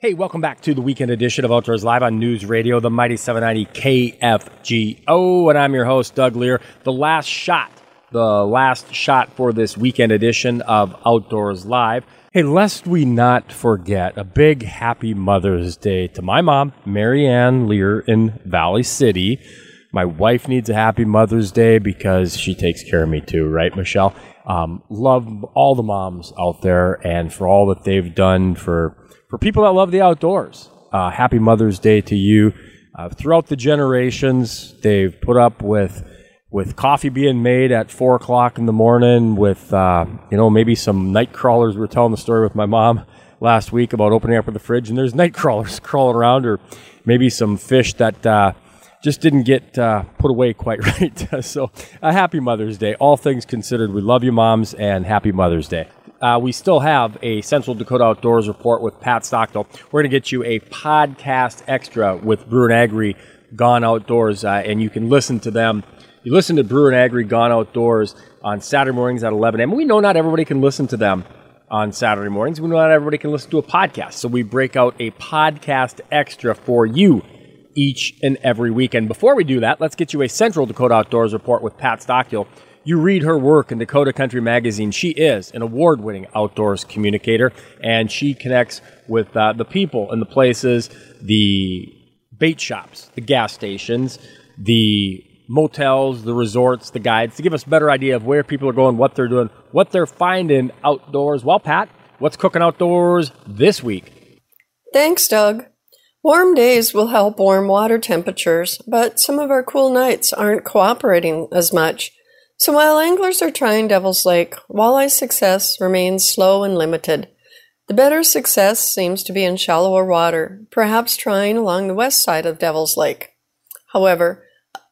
Hey, welcome back to the weekend edition of Outdoors Live on News Radio, the Mighty 790 KFGO, and I'm your host, Doug Lear. The last shot for this weekend edition of Outdoors Live. Hey, lest we not forget, a big happy Mother's Day to my mom, Marianne Lear in Valley City. My wife needs a happy Mother's Day because she takes care of me too, right, Michelle? Love all the moms out there and for all that they've done for people that love the outdoors. Happy Mother's Day to you. Throughout the generations, they've put up with coffee being made at 4 o'clock in the morning, with, maybe some night crawlers. We were telling the story with my mom last week about opening up the fridge, and there's night crawlers crawling around, or maybe some fish that just didn't get put away quite right. So happy Mother's Day. All things considered, we love you, moms, and happy Mother's Day. We still have a Central Dakota Outdoors report with Pat Stockdale. We're going to get you a podcast extra with Brewer & Agri Gone Outdoors, and you can listen to them. You listen to Brewer & Agri Gone Outdoors on Saturday mornings at 11 a.m. We know not everybody can listen to them on Saturday mornings. We know not everybody can listen to a podcast, so we break out a podcast extra for you each and every week. And before we do that, let's get you a Central Dakota Outdoors report with Pat Stockdale. You read her work in Dakota Country Magazine. She is an award-winning outdoors communicator, and she connects with the people and the places, the bait shops, the gas stations, the motels, the resorts, the guides, to give us a better idea of where people are going, what they're doing, what they're finding outdoors. Well, Pat, what's cooking outdoors this week? Thanks, Doug. Warm days will help warm water temperatures, but some of our cool nights aren't cooperating as much. So while anglers are trying Devil's Lake, walleye success remains slow and limited. The better success seems to be in shallower water, perhaps trying along the west side of Devil's Lake. However,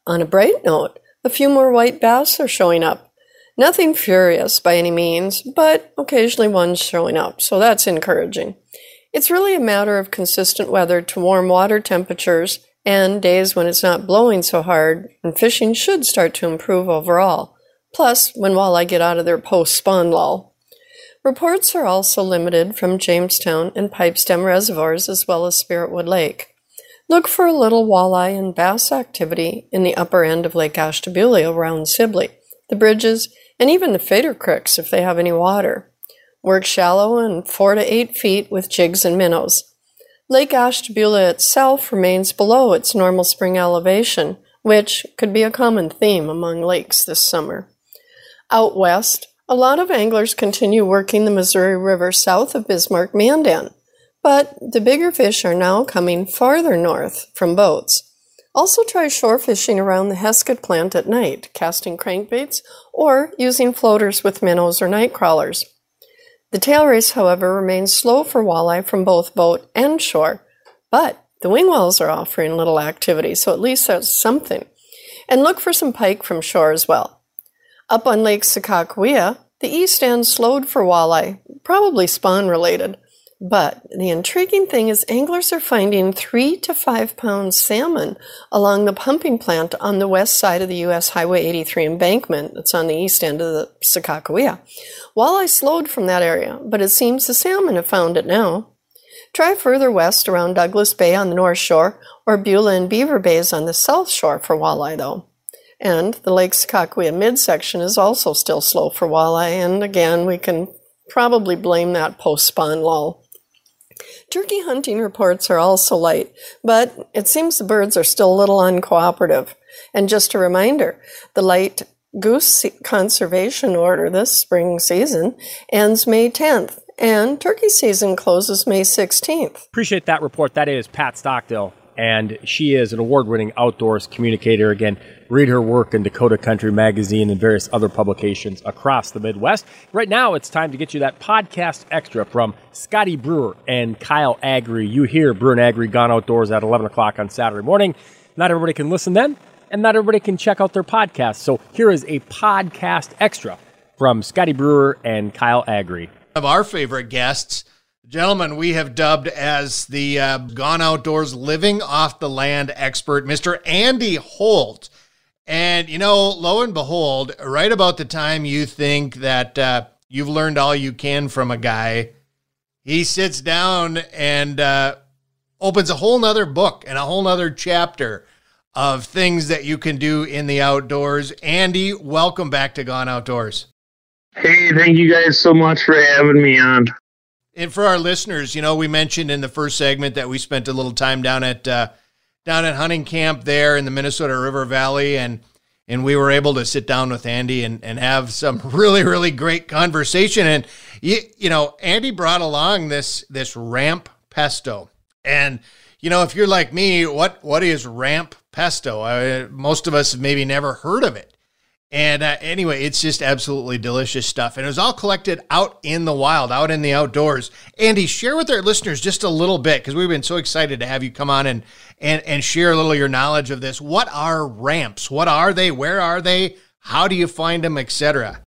on a bright note, a few more white bass are showing up. Nothing furious by any means, but occasionally one's showing up, so that's encouraging. It's really a matter of consistent weather to warm water temperatures and days when it's not blowing so hard, and fishing should start to improve overall. Plus, when walleye get out of their post-spawn lull. Reports are also limited from Jamestown and Pipestem Reservoirs as well as Spiritwood Lake. Look for a little walleye and bass activity in the upper end of Lake Ashtabula around Sibley, the bridges, and even the fader creeks if they have any water. Work shallow and 4 to 8 feet with jigs and minnows. Lake Ashtabula itself remains below its normal spring elevation, which could be a common theme among lakes this summer. Out west, a lot of anglers continue working the Missouri River south of Bismarck-Mandan, but the bigger fish are now coming farther north from boats. Also try shore fishing around the Hesket plant at night, casting crankbaits or using floaters with minnows or night crawlers. The tail race, however, remains slow for walleye from both boat and shore, but the wingwells are offering little activity, so at least that's something. And look for some pike from shore as well. Up on Lake Sakakawea, the east end slowed for walleye, probably spawn-related. But the intriguing thing is anglers are finding 3 to 5 pound salmon along the pumping plant on the west side of the U.S. Highway 83 embankment that's on the east end of the Sakakawea. Walleye slowed from that area, but it seems the salmon have found it now. Try further west around Douglas Bay on the north shore or Beulah and Beaver Bays on the south shore for walleye, though. And the Lake Sakakawea midsection is also still slow for walleye, and again, we can probably blame that post-spawn lull. Turkey hunting reports are also light, but it seems the birds are still a little uncooperative. And just a reminder, the light goose conservation order this spring season ends May 10th, and turkey season closes May 16th. Appreciate that report. That is Pat Stockdale. And she is an award-winning outdoors communicator. Again, read her work in Dakota Country Magazine and various other publications across the Midwest. Right now, it's time to get you that podcast extra from Scotty Brewer and Kyle Agri. You hear Brewer & Agri Gone Outdoors at 11 o'clock on Saturday morning. Not everybody can listen then, and not everybody can check out their podcast. So here is a podcast extra from Scotty Brewer and Kyle Agri. Of our favorite guests, gentlemen, we have dubbed as the Gone Outdoors Living Off the Land expert, Mr. Andy Holt. And, you know, lo and behold, right about the time you think that you've learned all you can from a guy, he sits down and opens a whole nother book and a whole nother chapter of things that you can do in the outdoors. Andy, welcome back to Gone Outdoors. Hey, thank you guys so much for having me on. And for our listeners, you know, we mentioned in the first segment that we spent a little time down at hunting camp there in the Minnesota River Valley, and we were able to sit down with Andy and have some really, really great conversation. And, you know, Andy brought along this ramp pesto. And, you know, if you're like me, what is ramp pesto? Most of us have maybe never heard of it. And anyway, it's just absolutely delicious stuff. And it was all collected out in the wild, out in the outdoors. Andy, share with our listeners just a little bit, because we've been so excited to have you come on and share a little of your knowledge of this. What are ramps? What are they? Where are they? How do you find them, etc.?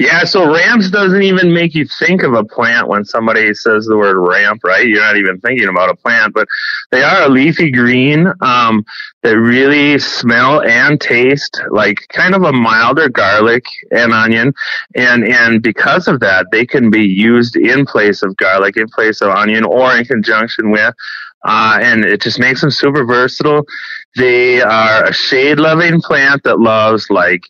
Yeah, so ramps doesn't even make you think of a plant when somebody says the word ramp, right? You're not even thinking about a plant, but they are a leafy green that really smell and taste like kind of a milder garlic and onion. And because of that, they can be used in place of garlic, in place of onion, or in conjunction with. And it just makes them super versatile. They are a shade-loving plant that loves, like,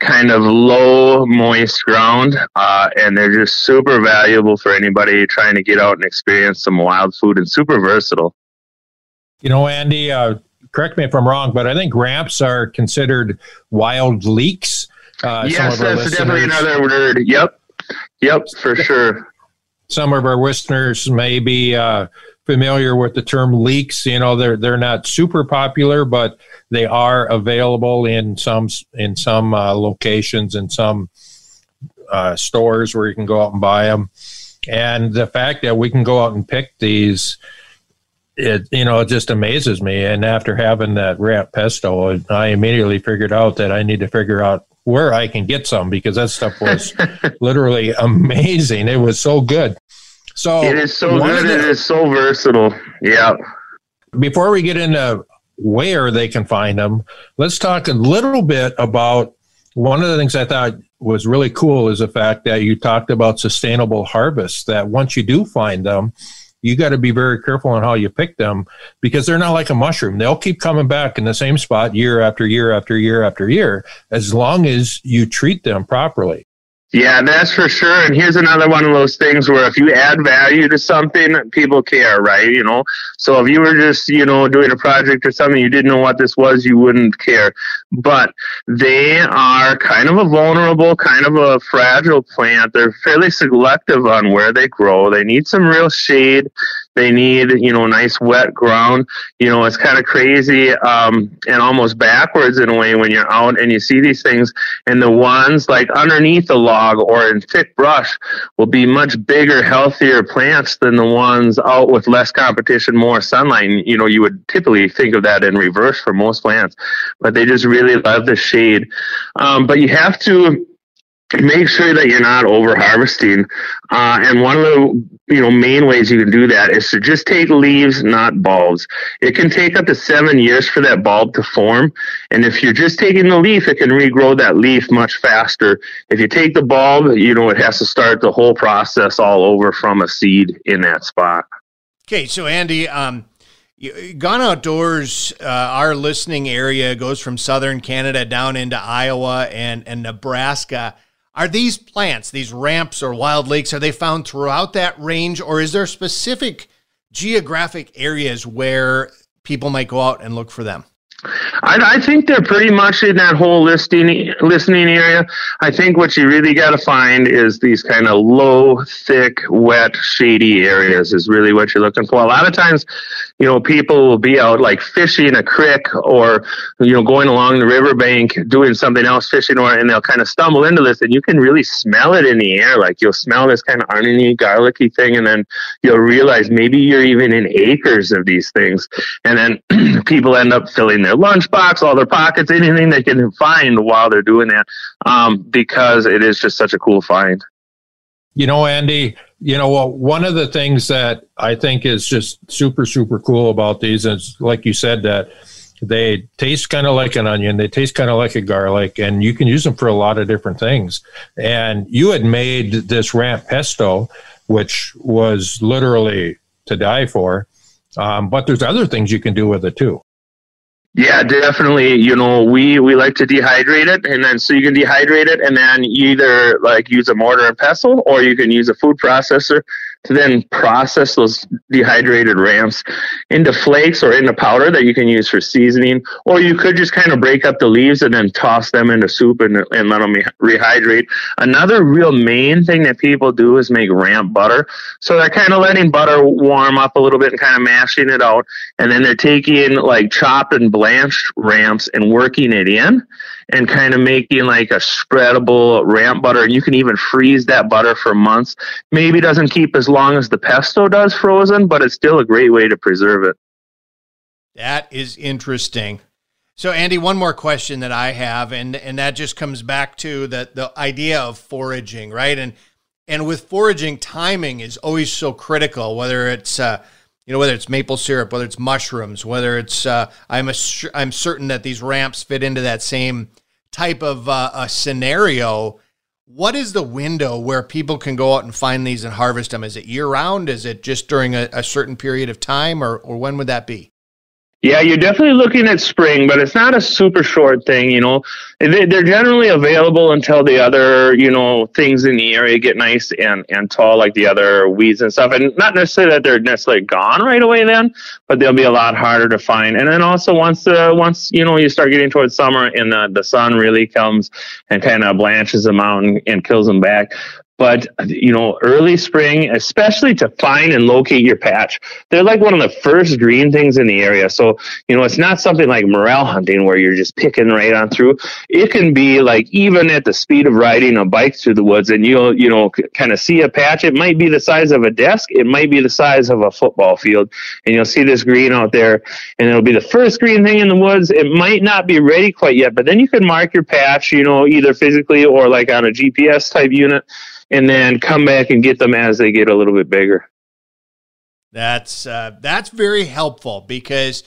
kind of low, moist ground, and they're just super valuable for anybody trying to get out and experience some wild food, and super versatile. You know, Andy, correct me if I'm wrong, but I think ramps are considered wild leeks. Yes, some of that's definitely another word. Yep, for sure. Some of our listeners may be familiar with the term leeks. You know, they're not super popular, but they are available in some locations and some stores where you can go out and buy them. And the fact that we can go out and pick these, it just amazes me. And after having that ramp pesto, I immediately figured out that I need to figure out where I can get some, because that stuff was literally amazing. It was so good. So it is so good. It is so versatile. Yeah. Before we get into where they can find them, let's talk a little bit about one of the things I thought was really cool is the fact that you talked about sustainable harvests, that once you do find them, you got to be very careful on how you pick them, because they're not like a mushroom. They'll keep coming back in the same spot year after year after year after year, as long as you treat them properly. Yeah, that's for sure. And here's another one of those things where if you add value to something, people care, right? You know, so if you were just, you know, doing a project or something, you didn't know what this was, you wouldn't care. But they are kind of a vulnerable, kind of a fragile plant. They're fairly selective on where they grow. They need some real shade. They need, you know, nice wet ground. You know, it's kind of crazy and almost backwards in a way when you're out and you see these things. And the ones like underneath the log or in thick brush will be much bigger, healthier plants than the ones out with less competition, more sunlight. And, you know, you would typically think of that in reverse for most plants, but they just really love the shade. But you have to make sure that you're not over harvesting. And one of the main ways you can do that is to just take leaves, not bulbs. It can take up to 7 years for that bulb to form. And if you're just taking the leaf, it can regrow that leaf much faster. If you take the bulb, you know, it has to start the whole process all over from a seed in that spot. Okay. So Andy, Gone Outdoors, our listening area goes from Southern Canada down into Iowa and Nebraska. Are these plants, these ramps or wild leeks, are they found throughout that range, or is there specific geographic areas where people might go out and look for them? I think they're pretty much in that whole listening area. I think what you really got to find is these kind of low, thick, wet, shady areas is really what you're looking for. A lot of times, you know, people will be out like fishing a creek or, you know, going along the riverbank, doing something else, fishing, or, and they'll kind of stumble into this, and you can really smell it in the air. Like you'll smell this kind of oniony, garlicky thing, and then you'll realize maybe you're even in acres of these things. And then people end up filling their lunchbox, all their pockets, anything they can find while they're doing that, because it is just such a cool find. You know, Andy, you know, one of the things that I think is just super, super cool about these is, like you said, that they taste kind of like an onion. They taste kind of like a garlic, and you can use them for a lot of different things. And you had made this ramp pesto which was literally to die for. But there's other things you can do with it too. Yeah, definitely. You know, we like to dehydrate it, and then so you can dehydrate it and then either like use a mortar and pestle, or you can use a food processor to then process those dehydrated ramps into flakes or into powder that you can use for seasoning, or you could just kind of break up the leaves and then toss them into soup and let them rehydrate. Another real main thing that people do is make ramp butter. So they're kind of letting butter warm up a little bit and kind of mashing it out, and then they're taking like chopped and blanched ramps and working it in and kind of making like a spreadable ramp butter. And you can even freeze that butter for months. Maybe it doesn't keep as long as the pesto does frozen, but it's still a great way to preserve it. That is interesting. So Andy, one more question that I have, and that just comes back to the idea of foraging, right? And with foraging, timing is always so critical, whether it's, whether it's maple syrup, whether it's mushrooms, whether it's, I'm certain that these ramps fit into that same type of a scenario. What is the window where people can go out and find these and harvest them? Is it year round? Is it just during a certain period of time, or when would that be? Yeah, you're definitely looking at spring, but it's not a super short thing, you know. They're generally available until the other, things in the area get nice and tall, like the other weeds and stuff. And not necessarily that they're necessarily gone right away then, but they'll be a lot harder to find. And then also once you start getting towards summer and the sun really comes and kind of blanches them out and kills them back. But, early spring, especially to find and locate your patch, they're like one of the first green things in the area. So, it's not something like morel hunting where you're just picking right on through. It can be like even at the speed of riding a bike through the woods, and you'll, kind of see a patch. It might be the size of a desk. It might be the size of a football field. And you'll see this green out there, and it'll be the first green thing in the woods. It might not be ready quite yet, but then you can mark your patch, either physically or like on a GPS type unit, and then come back and get them as they get a little bit bigger. That's very helpful because,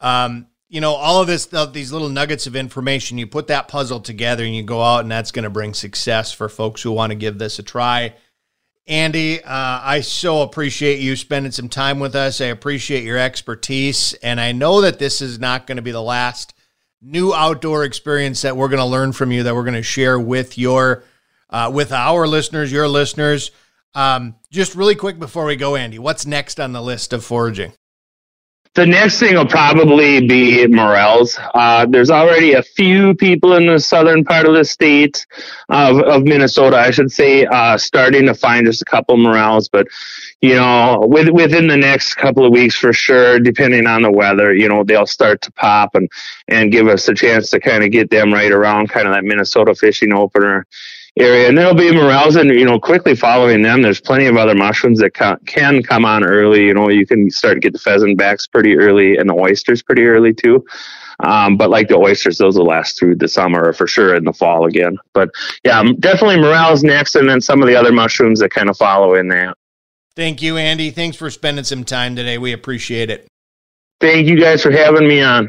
all of this, these little nuggets of information, you put that puzzle together and you go out, and that's going to bring success for folks who want to give this a try. Andy, I so appreciate you spending some time with us. I appreciate your expertise. And I know that this is not going to be the last new outdoor experience that we're going to learn from you, that we're going to share with our listeners, your listeners. Just really quick before we go, Andy, what's next on the list of foraging? The next thing will probably be morels. There's already a few people in the southern part of the state of Minnesota, I should say, starting to find just a couple morels. But, within the next couple of weeks for sure, depending on the weather, they'll start to pop and give us a chance to kind of get them right around kind of that Minnesota fishing opener area. And there'll be morels, and quickly following them, there's plenty of other mushrooms that can come on early. You can start to get the pheasant backs pretty early and the oysters pretty early too. But like the oysters, those will last through the summer, or for sure in the fall again. But yeah, definitely morels next, and then some of the other mushrooms that kind of follow in that. Thank you, Andy. Thanks for spending some time today. We appreciate it. Thank you guys for having me on.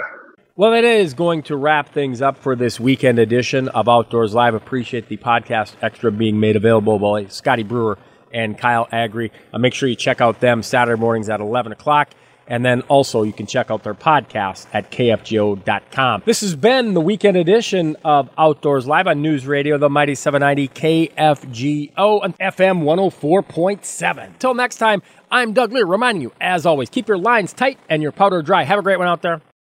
Well, that is going to wrap things up for this weekend edition of Outdoors Live. Appreciate the podcast extra being made available by Scotty Brewer and Kyle Agri. Make sure you check out them Saturday mornings at 11 o'clock. And then also you can check out their podcast at KFGO.com. This has been the weekend edition of Outdoors Live on News Radio, the Mighty 790 KFGO and FM 104.7. Until next time, I'm Doug Lear reminding you, as always, keep your lines tight and your powder dry. Have a great one out there.